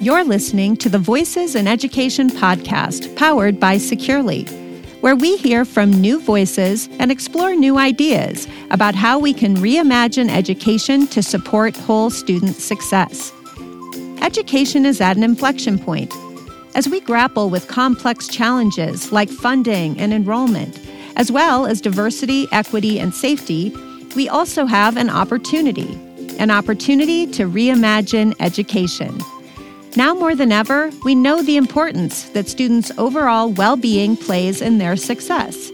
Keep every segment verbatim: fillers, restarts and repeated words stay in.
You're listening to the Voices in Education podcast, powered by Securly, where we hear from new voices and explore new ideas about how we can reimagine education to support whole student success. Education is at an inflection point. As we grapple with complex challenges like funding and enrollment, as well as diversity, equity, and safety, we also have an opportunity, an opportunity to reimagine education. Now more than ever, we know the importance that students' overall well-being plays in their success.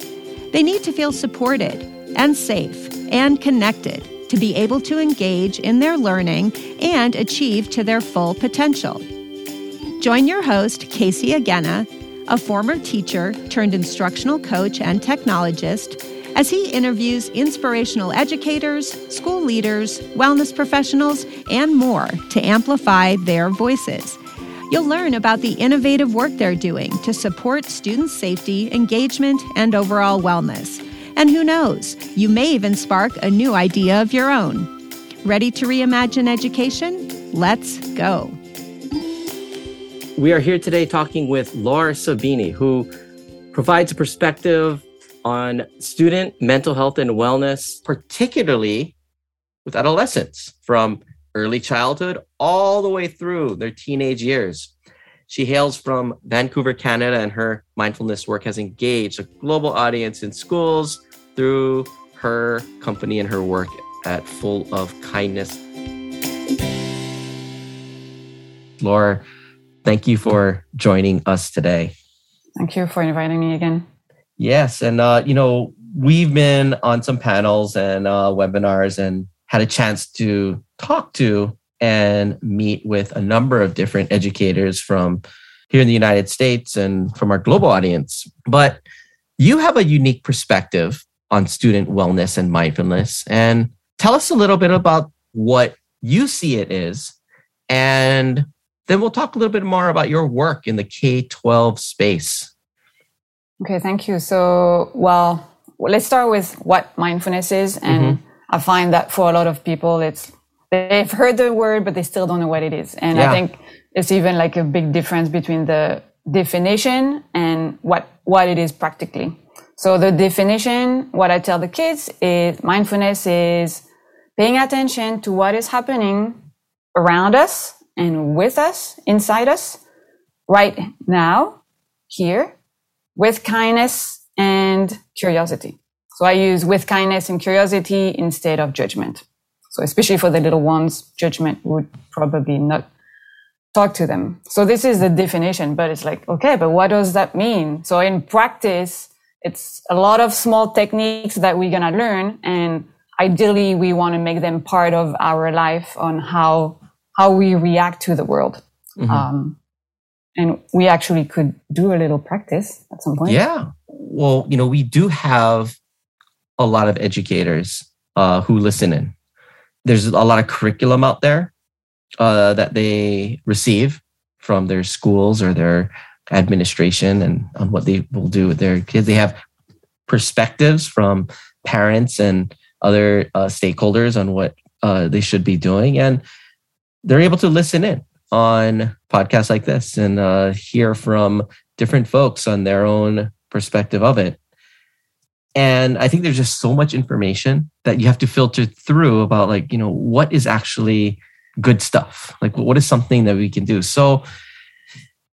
They need to feel supported and safe and connected to be able to engage in their learning and achieve to their full potential. Join your host, Casey Agena, a former teacher turned instructional coach and technologist, as he interviews inspirational educators, school leaders, wellness professionals, and more to amplify their voices. You'll learn about the innovative work they're doing to support student safety, engagement, and overall wellness. And who knows, you may even spark a new idea of your own. Ready to reimagine education? Let's go. We are here today talking with Laure Sabini, who provides a perspective on student mental health and wellness, particularly with adolescents from early childhood all the way through their teenage years. She hails from Vancouver, Canada, and her mindfulness work has engaged a global audience in schools through her company and her work at Full of Kindness. Laure, thank you for joining us today. Thank you for inviting me again. Yes. And, uh, you know, we've been on some panels and uh, webinars and had a chance to talk to and meet with a number of different educators from here in the United States and from our global audience. But you have a unique perspective on student wellness and mindfulness. And tell us a little bit about what you see it is. And then we'll talk a little bit more about your work in the K twelve space. Okay, thank you. So, well, let's start with what mindfulness is. And mm-hmm. I find that for a lot of people, it's they've heard the word, but they still don't know what it is. And yeah. I think it's even like a big difference between the definition and what, what it is practically. So the definition, what I tell the kids is mindfulness is paying attention to what is happening around us and with us, inside us, right now, here, with kindness and curiosity. So I use with kindness and curiosity instead of judgment. So especially for the little ones, judgment would probably not talk to them. So this is the definition, but it's like, okay, but what does that mean? So in practice, it's a lot of small techniques that we're going to learn. And ideally, we want to make them part of our life on how, how we react to the world. Mm-hmm. Um, And we actually could do a little practice at some point. Yeah. Well, you know, we do have a lot of educators uh, who listen in. There's a lot of curriculum out there uh, that they receive from their schools or their administration and on what they will do with their kids. They have perspectives from parents and other uh, stakeholders on what uh, they should be doing. And they're able to listen in on podcasts like this and uh, hear from different folks on their own perspective of it. And I think there's just so much information that you have to filter through about, like, you know, what is actually good stuff? Like, what is something that we can do? So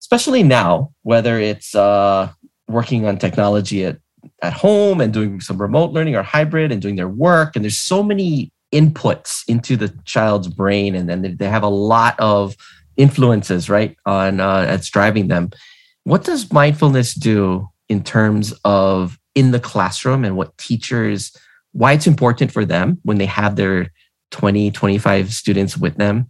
especially now, whether it's uh, working on technology at, at home and doing some remote learning or hybrid and doing their work, and there's so many inputs into the child's brain, and then they have a lot of influences, right, on uh, that's driving them. What does mindfulness do in terms of in the classroom and what teachers, why it's important for them when they have their twenty, twenty-five students with them?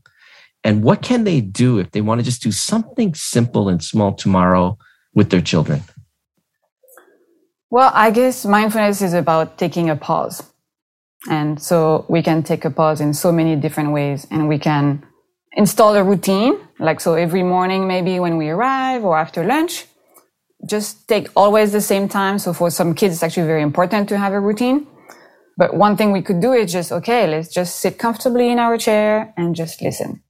And what can they do if they want to just do something simple and small tomorrow with their children? Well, I guess mindfulness is about taking a pause. And so we can take a pause in so many different ways, and we can install a routine. Like, so every morning, maybe when we arrive or after lunch, just take always the same time. So for some kids, it's actually very important to have a routine. But one thing we could do is just, okay, let's just sit comfortably in our chair and just listen.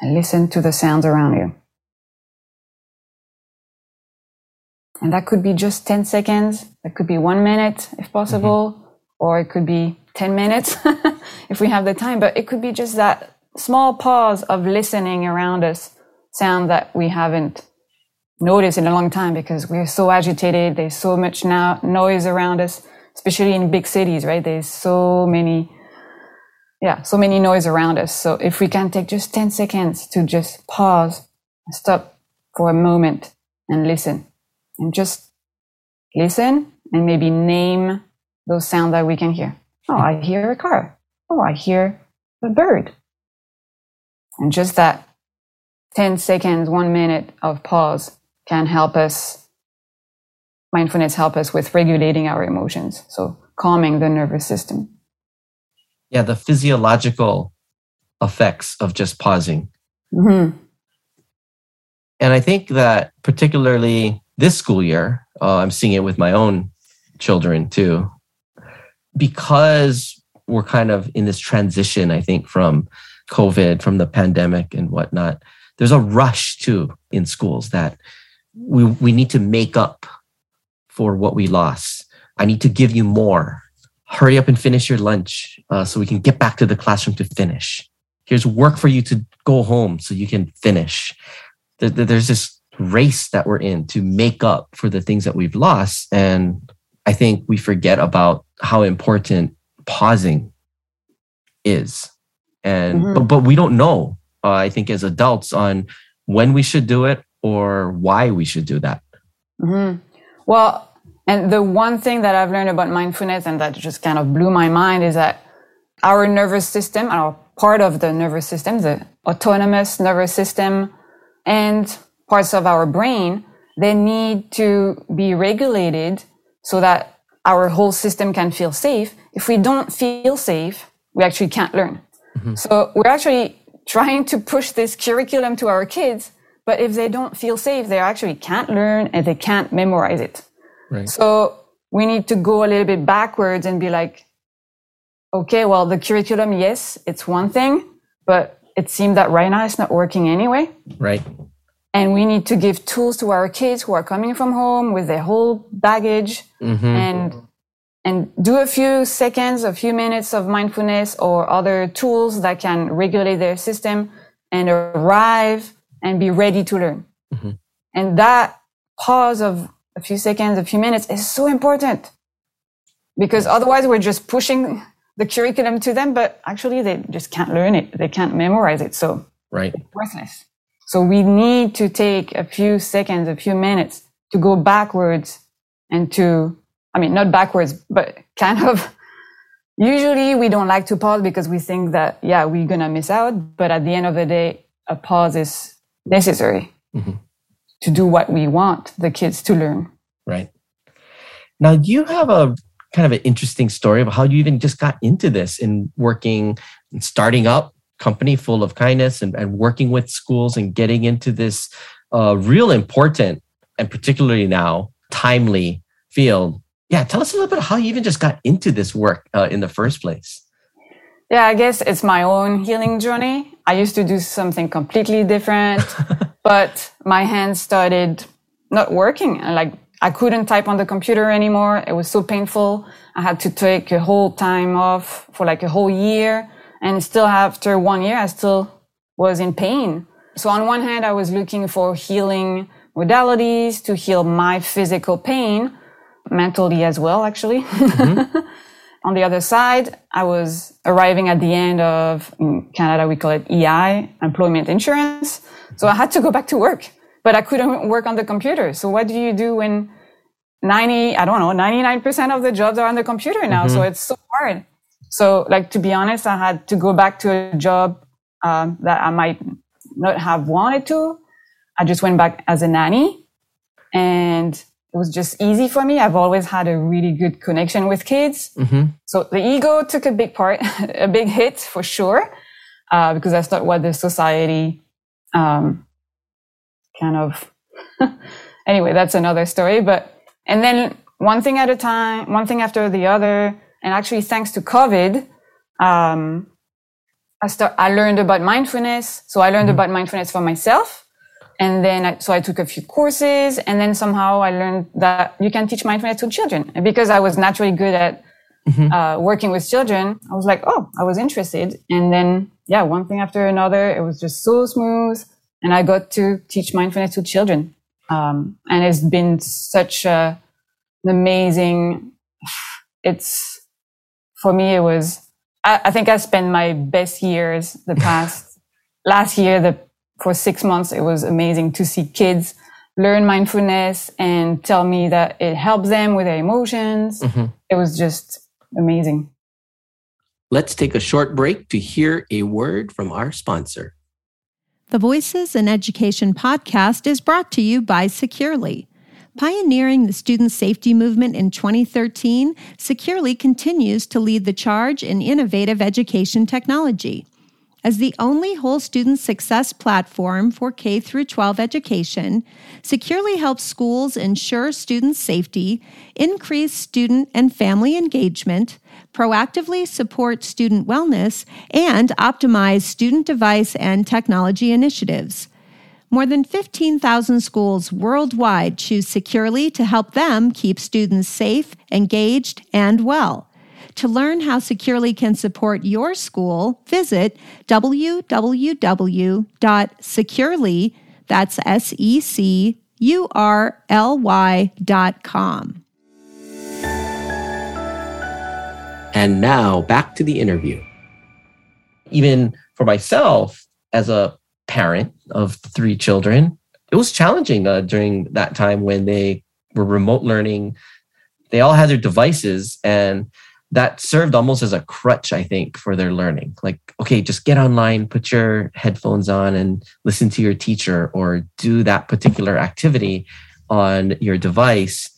and listen to the sounds around you. And that could be just ten seconds, that could be one minute if possible, mm-hmm. or it could be ten minutes if we have the time, but it could be just that small pause of listening around us, sound that we haven't noticed in a long time because we're so agitated, there's so much now noise around us, especially in big cities, right? There's so many, yeah, so many noise around us. So if we can take just ten seconds to just pause, stop for a moment and listen. And just listen and maybe name those sounds that we can hear. Oh, I hear a car. Oh, I hear a bird. And just that ten seconds, one minute of pause can help us, mindfulness help us with regulating our emotions. So calming the nervous system. Yeah, the physiological effects of just pausing. Mm-hmm. And I think that particularly this school year, uh, I'm seeing it with my own children too, because we're kind of in this transition, I think, from COVID, from the pandemic and whatnot. There's a rush too in schools that we we need to make up for what we lost. I need to give you more. Hurry up and finish your lunch uh, so we can get back to the classroom to finish. Here's work for you to go home so you can finish. There, there's this race that we're in to make up for the things that we've lost. And I think we forget about how important pausing is. And mm-hmm. but, but we don't know, uh, I think, as adults on when we should do it or why we should do that. Mm-hmm. Well, and the one thing that I've learned about mindfulness and that just kind of blew my mind is that our nervous system, our part of the nervous system, the autonomous nervous system, and parts of our brain, they need to be regulated so that our whole system can feel safe. If we don't feel safe, we actually can't learn. Mm-hmm. So we're actually trying to push this curriculum to our kids, but if they don't feel safe, they actually can't learn and they can't memorize it. Right. So we need to go a little bit backwards and be like, okay, well, the curriculum, yes, it's one thing, but it seemed that right now it's not working anyway. Right. And we need to give tools to our kids who are coming from home with their whole baggage mm-hmm. and and do a few seconds, a few minutes of mindfulness or other tools that can regulate their system and arrive and be ready to learn. Mm-hmm. And that pause of a few seconds, a few minutes is so important because otherwise we're just pushing the curriculum to them, but actually they just can't learn it. They can't memorize it. So right. It's worthless. So we need to take a few seconds, a few minutes to go backwards and to, I mean, not backwards, but kind of, usually we don't like to pause because we think that, yeah, we're going to miss out. But at the end of the day, a pause is necessary mm-hmm. to do what we want the kids to learn. Right. Now, do you have a kind of an interesting story of how you even just got into this in working and starting up company Full of Kindness and, and working with schools and getting into this uh, real important and particularly now timely field? Yeah, tell us a little bit how you even just got into this work uh, in the first place. Yeah, I guess it's my own healing journey. I used to do something completely different, but my hands started not working. Like I couldn't type on the computer anymore. It was so painful. I had to take a whole time off for like a whole year. And still after one year, I still was in pain. So on one hand, I was looking for healing modalities to heal my physical pain, mentally as well, actually. Mm-hmm. On the other side, I was arriving at the end of, in Canada, we call it E I, employment insurance. So I had to go back to work, but I couldn't work on the computer. So what do you do when ninety, I don't know, ninety-nine percent of the jobs are on the computer now? Mm-hmm. So it's so hard. So, like, to be honest, I had to go back to a job um, that I might not have wanted to. I just went back as a nanny and it was just easy for me. I've always had a really good connection with kids. Mm-hmm. So the ego took a big part, a big hit for sure, uh, because that's not what the society um, kind of... Anyway, that's another story. But and then one thing at a time, one thing after the other. And actually, thanks to COVID, um, I start, I learned about mindfulness. So I learned mm-hmm. about mindfulness for myself. And then, I, so I took a few courses, and then somehow I learned that you can teach mindfulness to children. And because I was naturally good at mm-hmm. uh, working with children, I was like, oh, I was interested. And then, yeah, one thing after another, it was just so smooth. And I got to teach mindfulness to children. Um, and it's been such a, an amazing, it's, for me, it was, I, I think I spent my best years, the past, last year, the for six months, it was amazing to see kids learn mindfulness and tell me that it helps them with their emotions. Mm-hmm. It was just amazing. Let's take a short break to hear a word from our sponsor. The Voices in Education podcast is brought to you by Securly. Pioneering the student safety movement in twenty thirteen, Securly continues to lead the charge in innovative education technology. As the only whole student success platform for K through twelve education, Securly helps schools ensure student safety, increase student and family engagement, proactively support student wellness, and optimize student device and technology initiatives. More than fifteen thousand schools worldwide choose Securly to help them keep students safe, engaged, and well. To learn how Securly can support your school, visit w w w dot securely, that's S E C U R L Y dot com. And now back to the interview. Even for myself, as a parent of three children, it was challenging uh, during that time when they were remote learning. They all had their devices, and that served almost as a crutch, I think, for their learning. Like, okay, just get online, put your headphones on and listen to your teacher or do that particular activity on your device.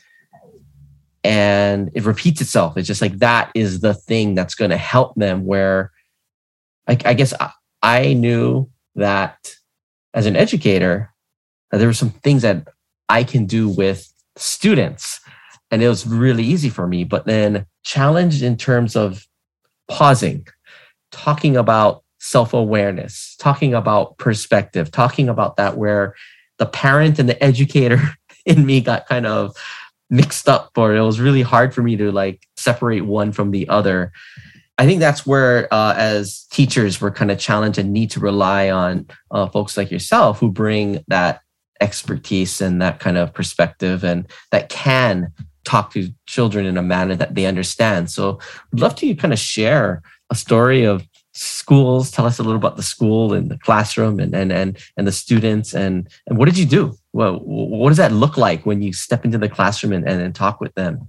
And it repeats itself. It's just like, that is the thing that's going to help them, where I, I guess I, I knew that as an educator, that there were some things that I can do with students. And it was really easy for me, but then challenged in terms of pausing, talking about self-awareness, talking about perspective, talking about that, where the parent and the educator in me got kind of mixed up, or it was really hard for me to like separate one from the other. I think that's where uh, as teachers, we're kind of challenged and need to rely on uh, folks like yourself who bring that expertise and that kind of perspective, and that can talk to children in a manner that they understand. So I'd love to kind of share a story of schools. Tell us a little about the school and the classroom and and and, and the students. And, and what did you do? Well, what does that look like when you step into the classroom and, and, and talk with them?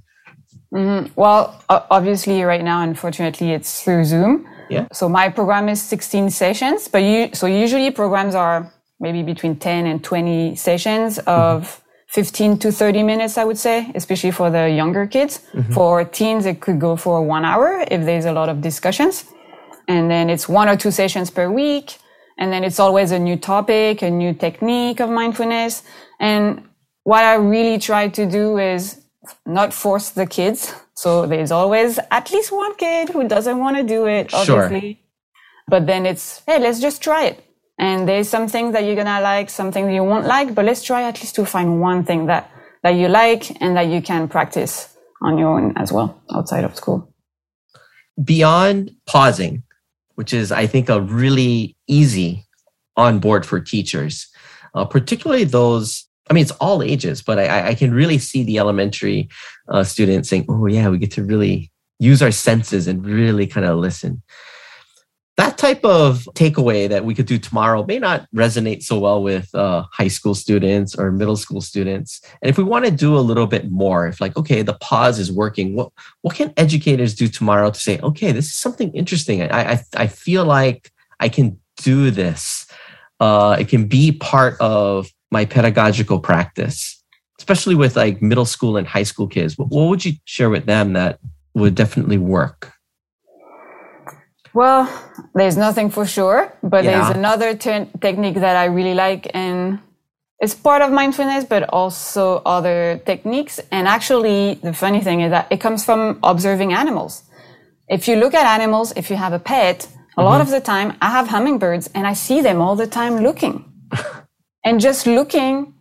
Mm-hmm. Well, obviously right now, unfortunately, it's through Zoom. Yeah. So my program is sixteen sessions, but you, so usually programs are maybe between ten and twenty sessions of mm-hmm. fifteen to thirty minutes, I would say, especially for the younger kids. Mm-hmm. For teens, it could go for one hour if there's a lot of discussions. And then it's one or two sessions per week. And then it's always a new topic, a new technique of mindfulness. And what I really try to do is not force the kids. So there's always at least one kid who doesn't want to do it, obviously. Sure. But then it's, hey, let's just try it. And there's some things that you're going to like, something that you won't like, but let's try at least to find one thing that, that you like and that you can practice on your own as well, outside of school. Beyond pausing, which is, I think, a really easy onboard for teachers, uh, particularly those, I mean, it's all ages, but I, I can really see the elementary uh, students saying, oh yeah, we get to really use our senses and really kind of listen. That type of takeaway that we could do tomorrow may not resonate so well with uh, high school students or middle school students. And if we want to do a little bit more, if like, okay, the pause is working, what what can educators do tomorrow to say, okay, this is something interesting. I I, I feel like I can do this. Uh, it can be part of my pedagogical practice, especially with like middle school and high school kids. What, what would you share with them that would definitely work? Well, there's nothing for sure, but yeah. There's another te- technique that I really like, and it's part of mindfulness, but also other techniques. And actually, the funny thing is that it comes from observing animals. If you look at animals, if you have a pet, A mm-hmm. lot of the time, I have hummingbirds and I see them all the time looking. And just looking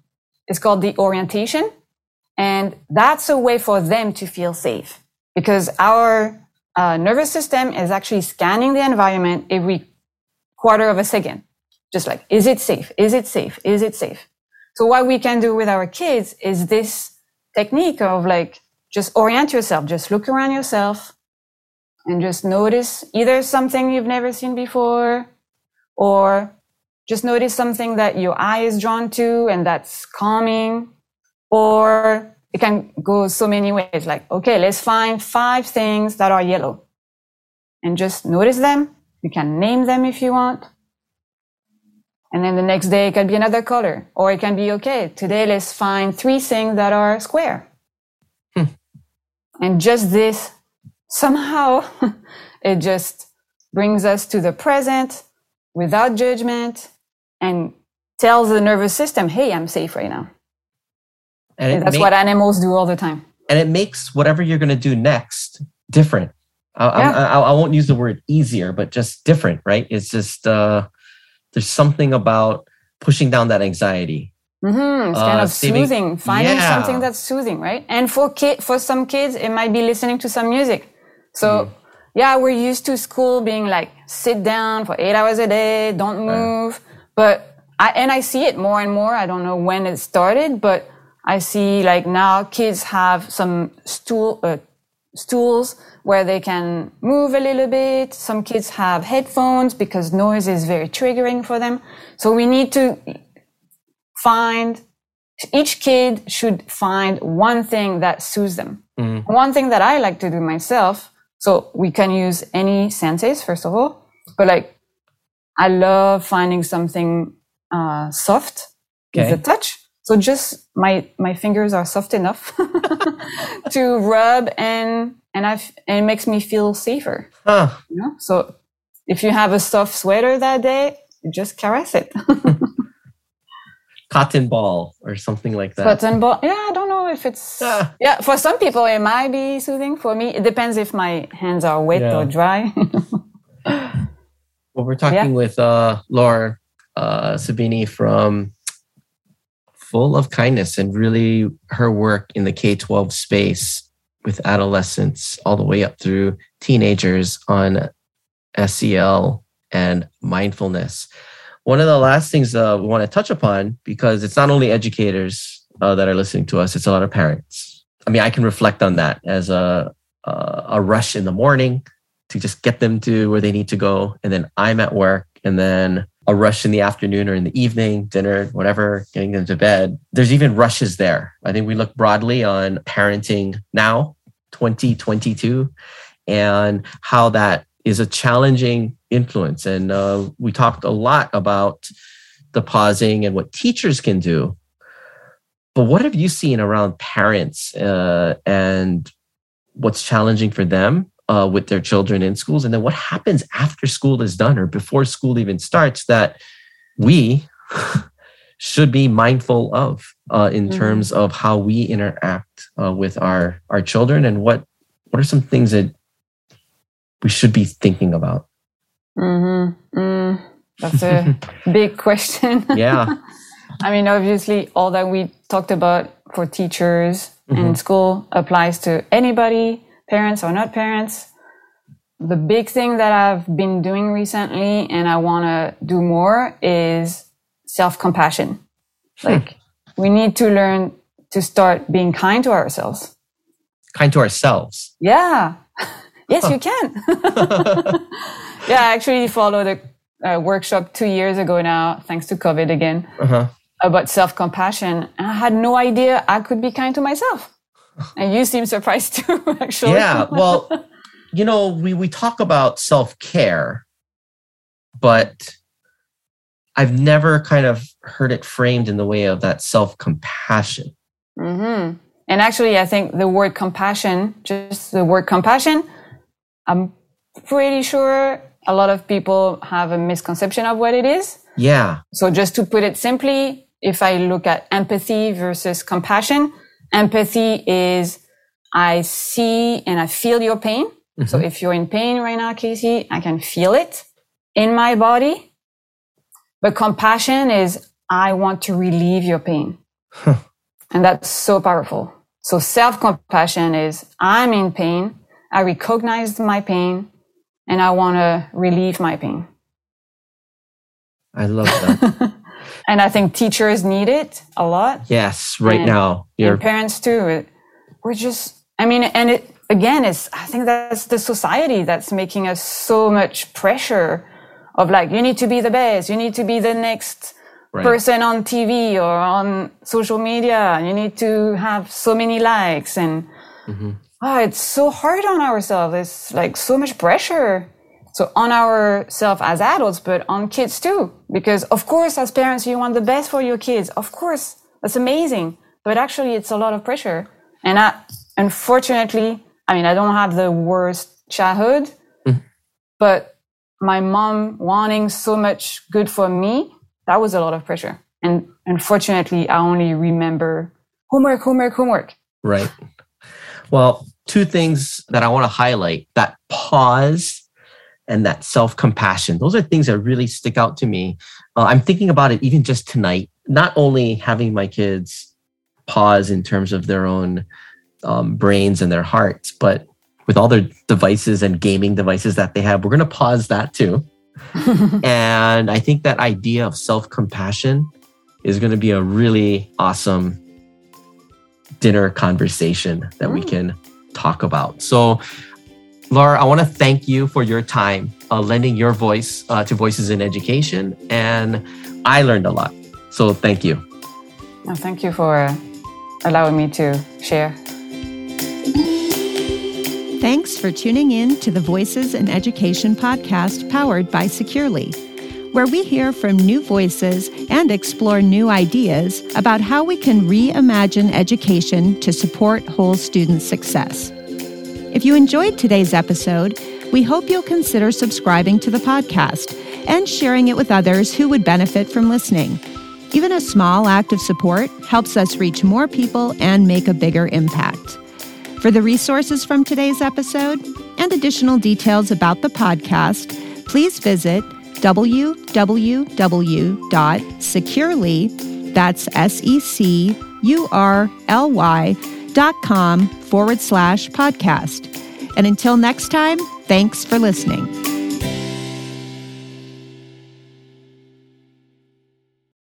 is called the orientation. And that's a way for them to feel safe, because our uh, nervous system is actually scanning the environment every quarter of a second. Just like, is it safe? Is it safe? Is it safe? So what we can do with our kids is this technique of like, just orient yourself, just look around yourself and just notice either something you've never seen before, or just notice something that your eye is drawn to and that's calming. Or it can go so many ways, like, okay, let's find five things that are yellow and just notice them. You can name them if you want. And then the next day it can be another color, or it can be, okay, today let's find three things that are square. Hmm. And just this, somehow it just brings us to the present without judgment and tells the nervous system, hey, I'm safe right now. And, and that's make, what animals do all the time. And it makes whatever you're going to do next different. I, yeah. I, I, I won't use the word easier, but just different, right? It's just, uh, there's something about pushing down that anxiety. Mm-hmm. It's kind uh, of saving, soothing, finding yeah. something that's soothing, right? And for ki- for some kids, it might be listening to some music. So mm. yeah, we're used to school being like, sit down for eight hours a day, don't move. Uh, but I, and I see it more and more. I don't know when it started, but I see like now kids have some stool, uh, stools where they can move a little bit. Some kids have headphones because noise is very triggering for them. So we need to find, each kid should find one thing that soothes them. Mm-hmm. One thing that I like to do myself, so we can use any senses, first of all, but like I love finding something uh, soft, okay. It's a touch. So just my, my fingers are soft enough to rub and, and I, and it makes me feel safer. Huh. You know? So if you have a soft sweater that day, just caress it. Cotton ball or something like that. Cotton ball. Yeah. I don't know if it's, ah. yeah, for some people it might be soothing. For me, it depends if my hands are wet yeah. or dry. Well, we're talking yeah. with, uh, Laure, uh, Sabini from Full of Kindness, and really her work in the K twelve space with adolescents all the way up through teenagers on S E L and mindfulness. One of the last things uh, we want to touch upon, because it's not only educators uh, that are listening to us, it's a lot of parents. I mean, I can reflect on that as a, a, a rush in the morning to just get them to where they need to go. And then I'm at work, and then a rush in the afternoon or in the evening, dinner, whatever, getting them to bed. There's even rushes there. I think we look broadly on parenting now, twenty twenty-two, and how that is a challenging influence. And uh, we talked a lot about the pausing and what teachers can do. But what have you seen around parents uh, and what's challenging for them Uh, with their children in schools? And then what happens after school is done or before school even starts that we should be mindful of uh, in mm-hmm. terms of how we interact uh, with our, our children, and what, what are some things that we should be thinking about? Mm-hmm. Mm, that's a big question. Yeah. I mean, obviously all that we talked about for teachers mm-hmm. and school applies to anybody, parents or not parents. The big thing that I've been doing recently and I want to do more is self-compassion. Like hmm. we need to learn to start being kind to ourselves. Kind to ourselves? Yeah. Yes, you can. Yeah, I actually followed a, a workshop two years ago now, thanks to COVID again, uh-huh. about self-compassion. And I had no idea I could be kind to myself. And you seem surprised too, actually. Yeah, well, you know, we, we talk about self-care, but I've never kind of heard it framed in the way of that self-compassion. Mm-hmm. And actually, I think the word compassion, just the word compassion, I'm pretty sure a lot of people have a misconception of what it is. Yeah. So just to put it simply, if I look at empathy versus compassion, empathy is I see and I feel your pain. Mm-hmm. So if you're in pain right now, Casey, I can feel it. in my body, but compassion is, I want to relieve your pain. Huh. And that's so powerful. So self-compassion is, I'm in pain. I recognize my pain and I want to relieve my pain. I love that. And I think teachers need it a lot. Yes, right and, now. Your parents too. We're just, I mean, and it, again, it's, I think that's the society that's making us so much pressure of like, you need to be the best. You need to be the next right. person on T V or on social media. You need to have so many likes. And mm-hmm. oh, it's so hard on ourselves. It's like so much pressure. So on ourselves as adults, but on kids too. Because of course, as parents, you want the best for your kids. Of course, that's amazing. But actually, it's a lot of pressure. And I, unfortunately, I mean, I don't have the worst childhood, mm. but my mom wanting so much good for me, that was a lot of pressure. And unfortunately, I only remember homework, homework, homework. Right. Well, two things that I want to highlight, that pause and that self-compassion. Those are things that really stick out to me. Uh, I'm thinking about it even just tonight, not only having my kids pause in terms of their own um, brains and their hearts, but with all their devices and gaming devices that they have, we're going to pause that too. And I think that idea of self-compassion is going to be a really awesome dinner conversation that mm. we can talk about. So Laure, I want to thank you for your time, uh, lending your voice uh, to Voices in Education. And I learned a lot. So thank you. Oh, thank you for allowing me to share. Thanks for tuning in to the Voices in Education podcast powered by Securly, where we hear from new voices and explore new ideas about how we can reimagine education to support whole student success. If you enjoyed today's episode, we hope you'll consider subscribing to the podcast and sharing it with others who would benefit from listening. Even a small act of support helps us reach more people and make a bigger impact. For the resources from today's episode and additional details about the podcast, please visit www dot securly, that's S E C U R L Y, dot com forward slash podcast. And until next time, thanks for listening.